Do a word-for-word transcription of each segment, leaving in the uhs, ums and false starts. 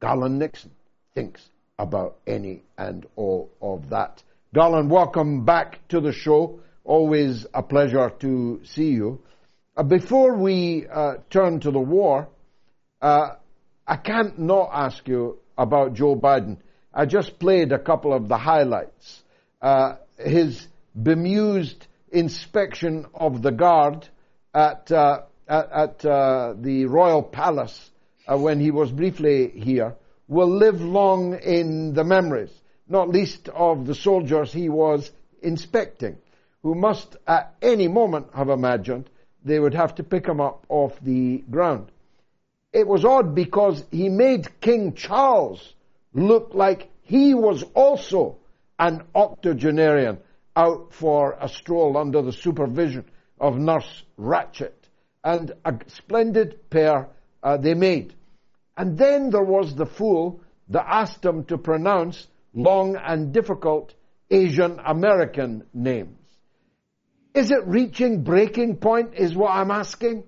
Garland Nixon thinks about any and all of that. Garland, welcome back to the show. Always a pleasure to see you. Uh, before we uh, turn to the war, uh, I can't not ask you about Joe Biden. I just played a couple of the highlights. Uh, his bemused inspection of the guard at uh, at, at uh, the Royal Palace uh, when he was briefly here will live long in the memories, not least of the soldiers he was inspecting, who must at any moment have imagined they would have to pick him up off the ground. It was odd because he made King Charles look like he was also an octogenarian out for a stroll under the supervision of Nurse Ratchet. And a splendid pair uh, they made. And then there was the fool that asked him to pronounce long and difficult Asian American names. Is it reaching breaking point is what I'm asking?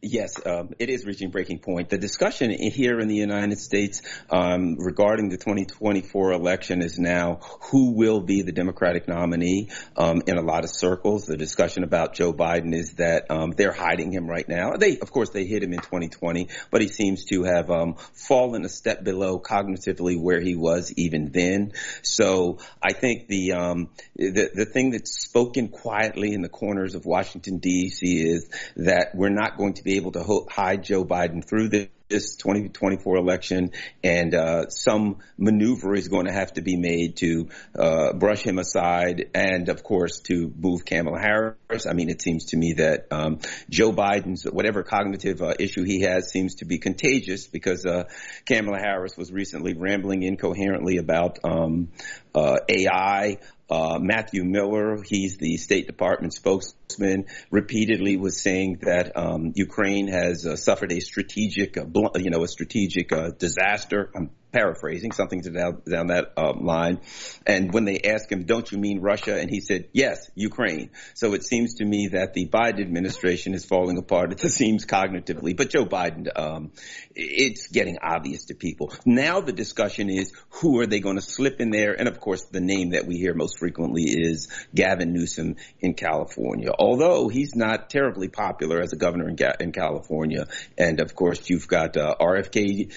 Yes, um, it is reaching breaking point. The discussion here in the United States um, regarding the twenty twenty-four election is now who will be the Democratic nominee um, in a lot of circles. The discussion about Joe Biden is that um, they're hiding him right now. They, of course, they hid him in twenty twenty, but he seems to have um, fallen a step below cognitively where he was even then. So I think the, um, the, the thing that's spoken quietly in the corners of Washington, D C is that we're not going to be able to hide Joe Biden through this. This twenty twenty-four election, and uh, some maneuver is going to have to be made to uh, brush him aside and, of course, to move Kamala Harris. I mean, it seems to me that um, Joe Biden's whatever cognitive uh, issue he has seems to be contagious because uh, Kamala Harris was recently rambling incoherently about um, uh, A I. Uh, Matthew Miller, he's the State Department spokesman, repeatedly was saying that um, Ukraine has uh, suffered a strategic uh, You know, a strategic uh, disaster. I'm paraphrasing something to down, down that uh, line. And when they asked him, don't you mean Russia? And he said, yes, Ukraine. So it seems to me that the Biden administration is falling apart. It seems cognitively. But Joe Biden, um, it's getting obvious to people. Now the discussion is who are they going to slip in there? And, of course, the name that we hear most frequently is Gavin Newsom in California, although he's not terribly popular as a governor in, Ga- in California. And, of course, you've got uh, R F K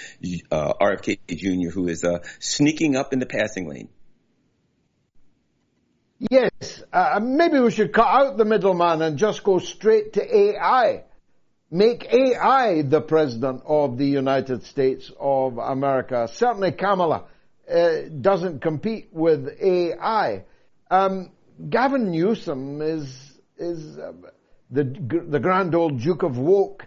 uh, R F K Junior, who is uh, sneaking up in the passing lane. Yes, uh, maybe we should cut out the middleman and just go straight to A I. Make A I the president of the United States of America. Certainly Kamala uh, doesn't compete with A I. Um, Gavin Newsom is is uh, the the grand old Duke of Woke.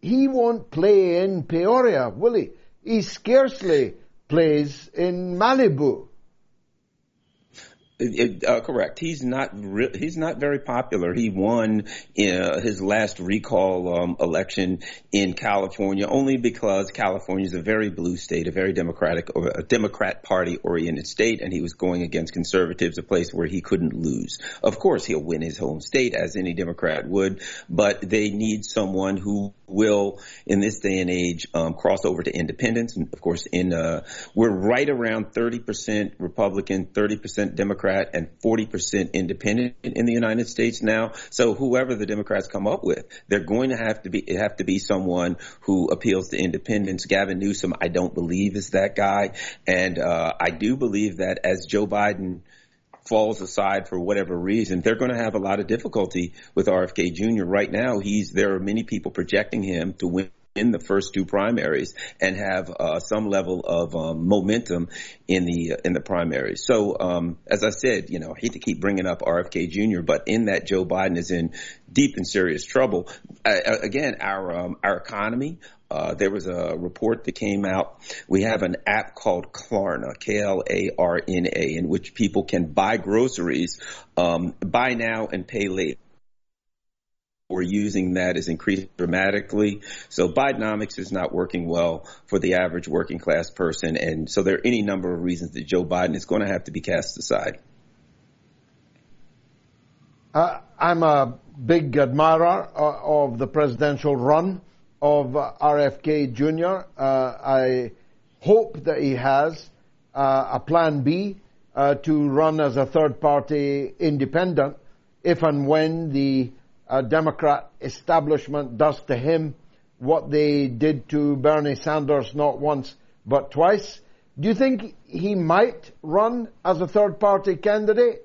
He won't play in Peoria, will he? He scarcely plays in Malibu. It, uh, correct. He's not re- he's not very popular. He won uh, his last recall um, election in California only because California is a very blue state, a very democratic or a Democrat Party oriented state, and he was going against conservatives, a place where he couldn't lose. Of course, he'll win his home state as any Democrat would, but they need someone who will, in this day and age, um, cross over to independence. And of course, in uh, we're right around thirty percent Republican, thirty percent Democrat, and forty percent independent in the United States now. So whoever the Democrats come up with, they're going to have to be have to be someone who appeals to independence. Gavin Newsom, I don't believe, is that guy. And uh, I do believe that as Joe Biden falls aside for whatever reason, they're going to have a lot of difficulty with R F K Junior Right now, he's there are many people projecting him to win in the first two primaries and have uh, some level of um, momentum in the uh, in the primaries. So, um, as I said, you know, I hate to keep bringing up R F K Junior, but in that Joe Biden is in deep and serious trouble. Uh, again, our um, our economy. Uh, there was a report that came out. We have an app called Klarna, K L A R N A, in which people can buy groceries, um, buy now and pay later. We're using that is increasing dramatically. So Bidenomics is not working well for the average working class person. And so there are any number of reasons that Joe Biden is going to have to be cast aside. Uh, I'm a big admirer uh, of the presidential run. of R F K Junior Uh, I hope that he has uh, a plan B uh, to run as a third-party independent if and when the uh, Democrat establishment does to him what they did to Bernie Sanders not once but twice. Do you think he might run as a third-party candidate?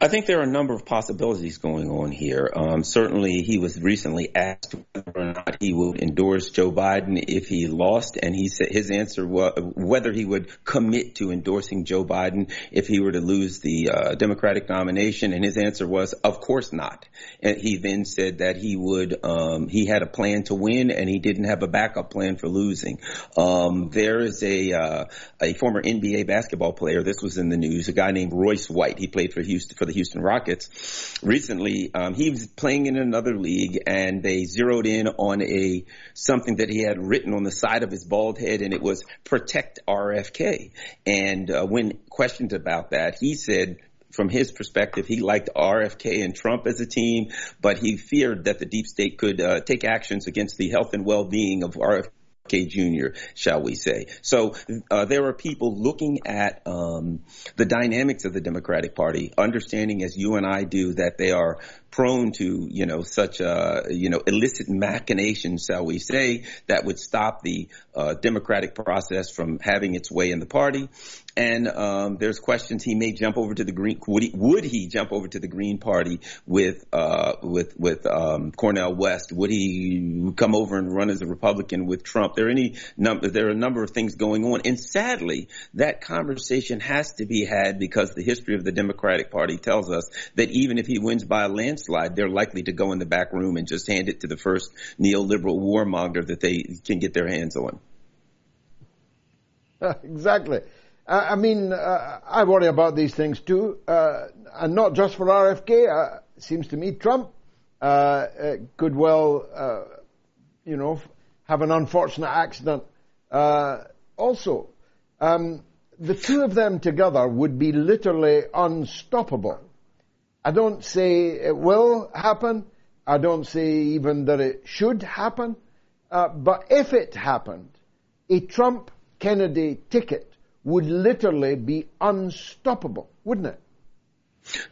I think there are a number of possibilities going on here. Um, certainly, he was recently asked whether or not he would endorse Joe Biden if he lost, and he said his answer was whether he would commit to endorsing Joe Biden if he were to lose the uh, Democratic nomination, and his answer was, of course not. And he then said that he would, um, he had a plan to win, and he didn't have a backup plan for losing. Um, there is a uh, a former N B A basketball player. This was in the news. A guy named Royce White. He played for Houston for the Houston Rockets. Recently, um, he was playing in another league, and they zeroed in on a something that he had written on the side of his bald head, and it was "Protect R F K." And uh, when questioned about that, he said, from his perspective, he liked R F K and Trump as a team, but he feared that the deep state could uh, take actions against the health and well-being of R F K. K. Junior, shall we say. So uh, there are people looking at um, the dynamics of the Democratic Party, understanding, as you and I do, that they are prone to, you know, such uh, you know, illicit machinations, shall we say, that would stop the uh, democratic process from having its way in the party. And um, there's questions he may jump over to the Green. Would he, would he jump over to the Green Party with uh, with with um, Cornel West? Would he come over and run as a Republican with Trump? There are any number. There are a number of things going on, and sadly, that conversation has to be had because the history of the Democratic Party tells us that even if he wins by a landslide, they're likely to go in the back room and just hand it to the first neoliberal warmonger that they can get their hands on. Exactly. I mean, uh, I worry about these things too, uh, and not just for R F K. Uh, it seems to me Trump uh, uh, could well, uh, you know, have an unfortunate accident uh, also. Um, the two of them together would be literally unstoppable. I don't say it will happen. I don't say even that it should happen. Uh, but if it happened, a Trump-Kennedy ticket would literally be unstoppable, wouldn't it?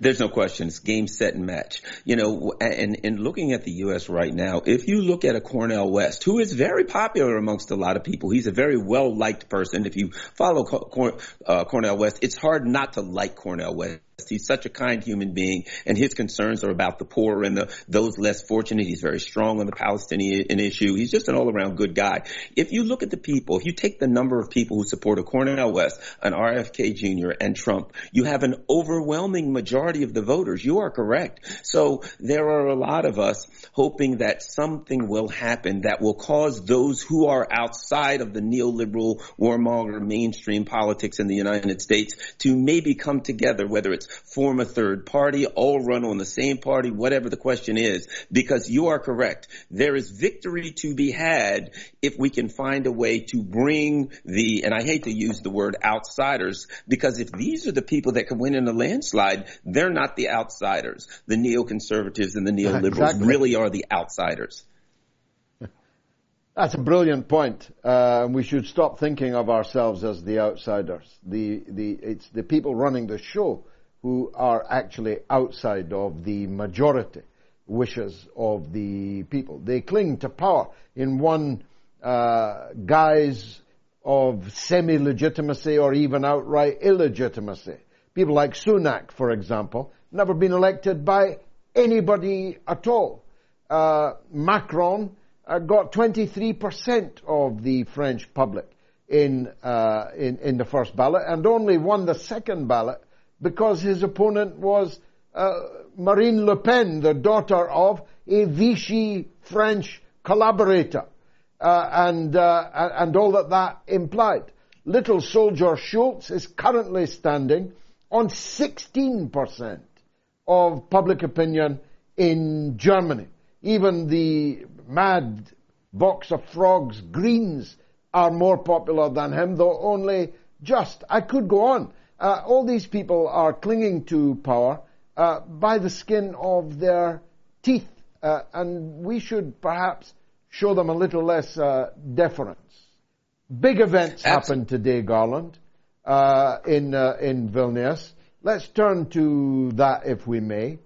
There's no question. It's game, set, and match. You know, and, and looking at the U S right now, if you look at a Cornel West, who is very popular amongst a lot of people, he's a very well-liked person. If you follow Cor- uh, Cornel West, it's hard not to like Cornel West. He's such a kind human being, and his concerns are about the poor and the, those less fortunate. He's very strong on the Palestinian issue. He's just an all-around good guy. If you look at the people, if you take the number of people who support a Cornel West, an R F K Junior, and Trump, you have an overwhelming majority of the voters. You are correct. So there are a lot of us hoping that something will happen that will cause those who are outside of the neoliberal, warmonger, mainstream politics in the United States to maybe come together, whether it's form a third party, all run on the same party, whatever the question is, because you are correct. There is victory to be had if we can find a way to bring the, and I hate to use the word outsiders, because if these are the people that can win in a landslide, they're not the outsiders. The neoconservatives and the neoliberals exactly. really are the outsiders. That's a brilliant point. Uh, we should stop thinking of ourselves as the outsiders. The, the, it's the people running the show who are actually outside of the majority wishes of the people. They cling to power in one uh, guise of semi-legitimacy or even outright illegitimacy. People like Sunak, for example, never been elected by anybody at all. Uh, Macron uh, got twenty-three percent of the French public in, uh, in, in the first ballot and only won the second ballot because his opponent was uh, Marine Le Pen, the daughter of a Vichy French collaborator, uh, and uh, and all that that implied. Little soldier Schultz is currently standing on sixteen percent of public opinion in Germany. Even the mad box of frogs Greens are more popular than him, though only just. I could go on. Uh, all these people are clinging to power uh, by the skin of their teeth, uh, and we should perhaps show them a little less uh, deference. Big events happened today, Garland, uh, in uh, in Vilnius. Let's turn to that, if we may.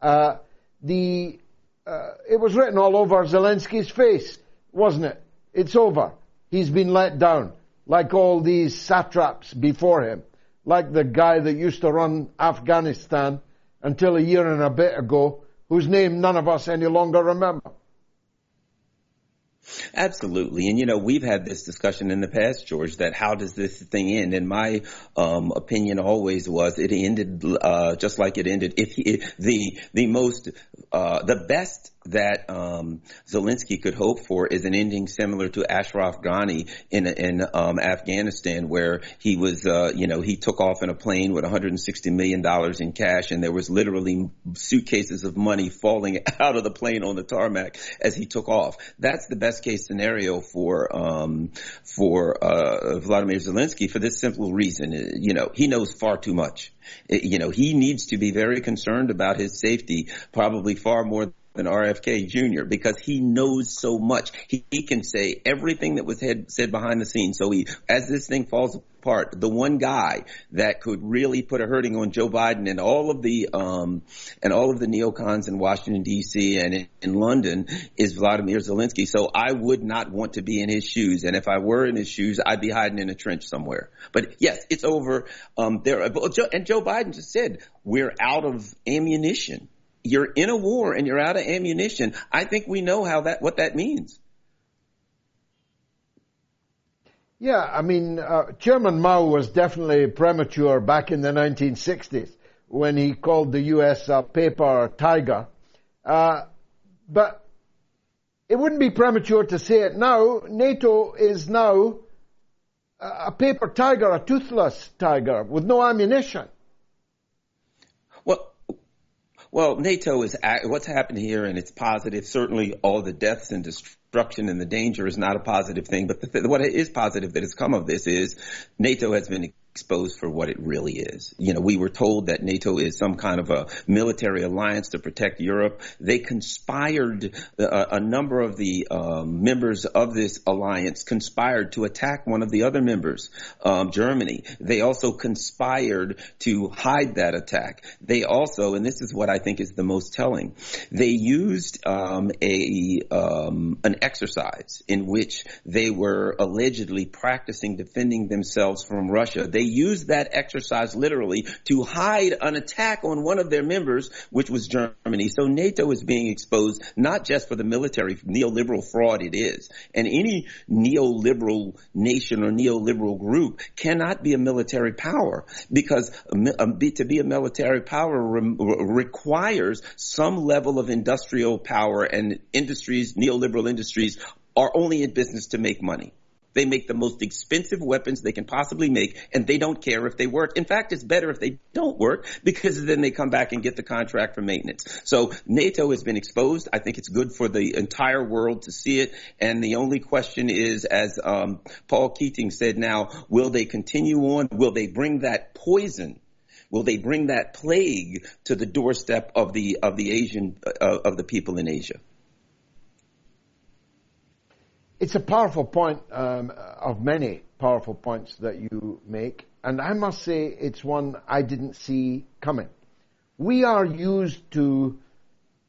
Uh, the uh, it was written all over Zelensky's face, wasn't it? It's over. He's been let down, like all these satraps before him, like the guy that used to run Afghanistan until a year and a bit ago, whose name none of us any longer remember. Absolutely. And, you know, we've had this discussion in the past, George, that how does this thing end? And my um, opinion always was it ended uh, just like it ended. If he, if the the most uh, the best that um, Zelensky could hope for is an ending similar to Ashraf Ghani in in um, Afghanistan, where he was, uh, you know, he took off in a plane with one hundred sixty million dollars in cash, and there was literally suitcases of money falling out of the plane on the tarmac as he took off. That's the best case scenario for um, for uh, Vladimir Zelensky, for this simple reason: you know, he knows far too much. You know, he needs to be very concerned about his safety, probably far more than R F K Junior, because he knows so much. He, he can say everything that was had, said behind the scenes. So he, as this thing falls apart, the one guy that could really put a hurting on Joe Biden and all of the um, and all of the neocons in Washington, D C and in, in London is Vladimir Zelensky. So I would not want to be in his shoes. And if I were in his shoes, I'd be hiding in a trench somewhere. But yes, it's over. Um, there, and Joe Biden just said, we're out of ammunition. You're in a war and you're out of ammunition. I think we know how that what that means. Yeah, I mean, uh, Chairman Mao was definitely premature back in the nineteen sixties when he called the U S a paper tiger. Uh, but it wouldn't be premature to say it now. NATO is now a paper tiger, a toothless tiger with no ammunition. Well, Well, NATO is – what's happened here, and it's positive. Certainly all the deaths and destruction and the danger is not a positive thing. But the th- what is positive that has come of this is NATO has been exposed for what it really is. You know, we were told that NATO is some kind of a military alliance to protect Europe. They conspired uh, – a number of the uh, members of this alliance conspired to attack one of the other members, um, Germany. They also conspired to hide that attack. They also – and this is what I think is the most telling – they used um, a um, an exercise in which they were allegedly practicing defending themselves from Russia. They used that exercise literally to hide an attack on one of their members, which was Germany. So NATO is being exposed not just for the military neoliberal fraud it is. And any neoliberal nation or neoliberal group cannot be a military power, because to be a military power re- requires some level of industrial power, and industries, neoliberal industries, are only in business to make money. They make the most expensive weapons they can possibly make, and they don't care if they work. In fact, it's better if they don't work, because then they come back and get the contract for maintenance. So NATO has been exposed. I think it's good for the entire world to see it. And the only question is, as um, Paul Keating said now, will they continue on? Will they bring that poison? Will they bring that plague to the doorstep of the of the Asian uh, of the people in Asia? It's a powerful point, um, of many powerful points that you make, and I must say it's one I didn't see coming. We are used to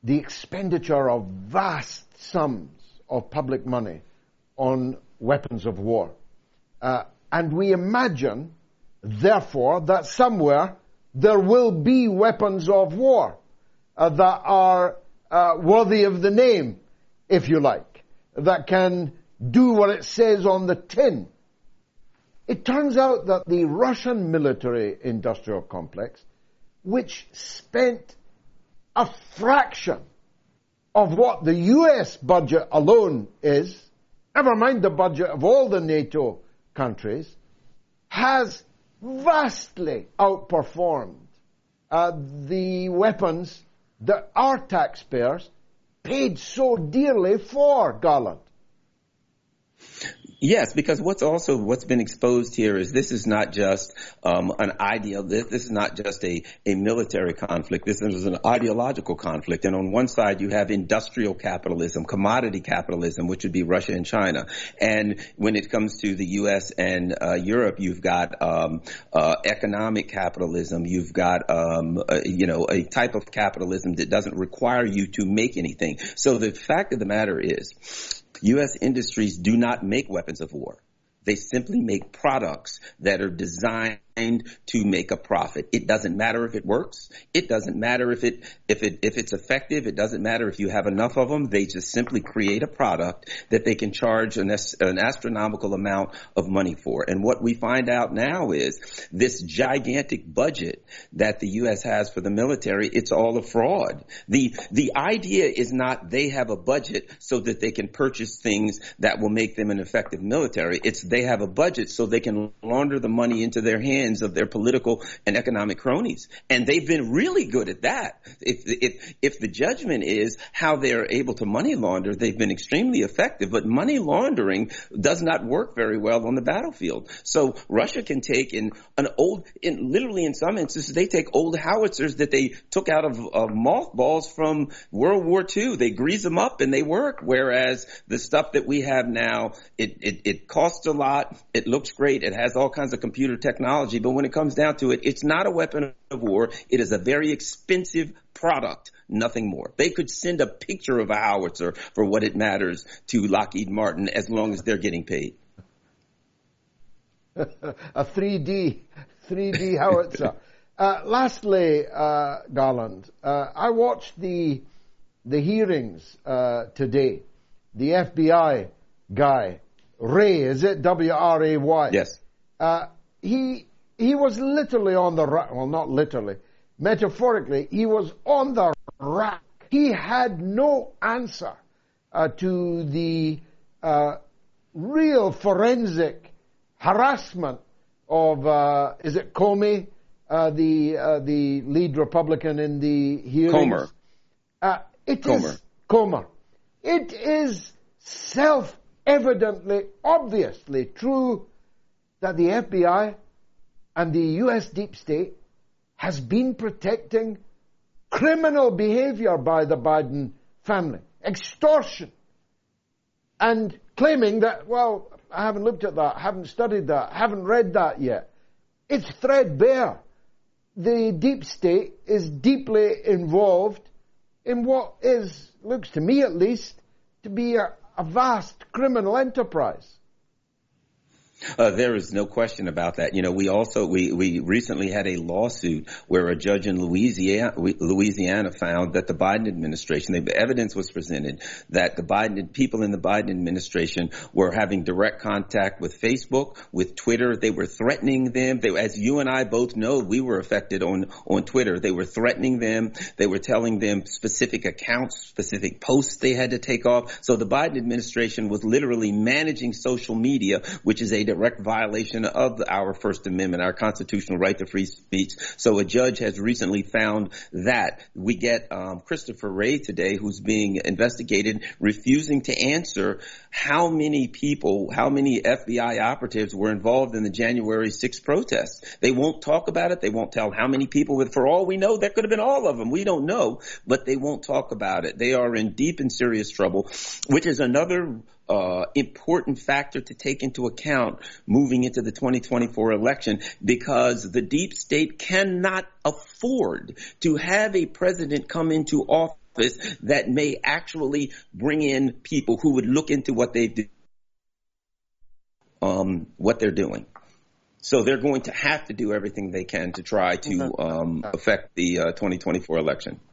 the expenditure of vast sums of public money on weapons of war. Uh, and we imagine, therefore, that somewhere there will be weapons of war uh, that are uh, worthy of the name, if you like, that can do what it says on the tin. It turns out that the Russian military industrial complex, which spent a fraction of what the U S budget alone is, never mind the budget of all the NATO countries, has vastly outperformed uh, the weapons that our taxpayers paid so dearly for, Garland. Yes, because what's also what's been exposed here is this is not just um, an ideal. This, this is not just a, a military conflict. This is an ideological conflict. And on one side, you have industrial capitalism, commodity capitalism, which would be Russia and China. And when it comes to the U S and uh, Europe, you've got um, uh, economic capitalism. You've got, um, uh, you know, a type of capitalism that doesn't require you to make anything. So the fact of the matter is, U S industries do not make weapons of war. They simply make products that are designed to make a profit. It doesn't matter if it works. It doesn't matter if it if it if it's effective. It doesn't matter if you have enough of them. They just simply create a product that they can charge an, an astronomical amount of money for. And what we find out now is this gigantic budget that the U S has for the military, it's all a fraud. The the idea is not they have a budget so that they can purchase things that will make them an effective military. It's they have a budget so they can launder the money into their hands of their political and economic cronies. And they've been really good at that. If, if, if the judgment is how they are able to money launder, they've been extremely effective. But money laundering does not work very well on the battlefield. So Russia can take in an old, in, literally in some instances, they take old howitzers that they took out of, of mothballs from World War Two. They grease them up and they work. Whereas the stuff that we have now, it, it, it costs a a lot. It looks great. It has all kinds of computer technology. But when it comes down to it, it's not a weapon of war. It is a very expensive product, nothing more. They could send a picture of a howitzer for what it matters to Lockheed Martin as long as they're getting paid. A three D howitzer. uh, lastly, uh, Garland, uh, I watched the, the hearings uh, today. The F B I guy, Wray, is it? W R A Y. Yes. Uh, he he was literally on the rack. Well, not literally. Metaphorically, he was on the rack. He had no answer uh, to the uh, real forensic harassment of, uh, is it Comey, uh, the uh, the lead Republican in the hearings? Comer. Uh, it Comer. Is, Comer. It is self evidently, obviously true that the F B I and the U S deep state has been protecting criminal behavior by the Biden family, extortion, and claiming that, well, I haven't looked at that, haven't studied that, haven't read that yet. It's threadbare. The deep state is deeply involved in what is, looks to me at least, to be a A vast criminal enterprise. Uh, there is no question about that. You know, we also we, we recently had a lawsuit where a judge in Louisiana Louisiana found that the Biden administration, the evidence was presented that the Biden people in the Biden administration were having direct contact with Facebook, with Twitter. They were threatening them. They, as you and I both know, we were affected on on Twitter. They were threatening them. They were telling them specific accounts, specific posts they had to take off. So the Biden administration was literally managing social media, which is a direct violation of our First Amendment, our constitutional right to free speech. So a judge has recently found that. We get um, Christopher Wray today, who's being investigated, refusing to answer how many people, how many F B I operatives were involved in the January sixth protests. They won't talk about it. They won't tell how many people. But for all we know, that could have been all of them. We don't know, but they won't talk about it. They are in deep and serious trouble, which is another Uh, important factor to take into account moving into the twenty twenty-four election, because the deep state cannot afford to have a president come into office that may actually bring in people who would look into what they do, um, what they're doing. So they're going to have to do everything they can to try to um, affect the uh, twenty twenty-four election.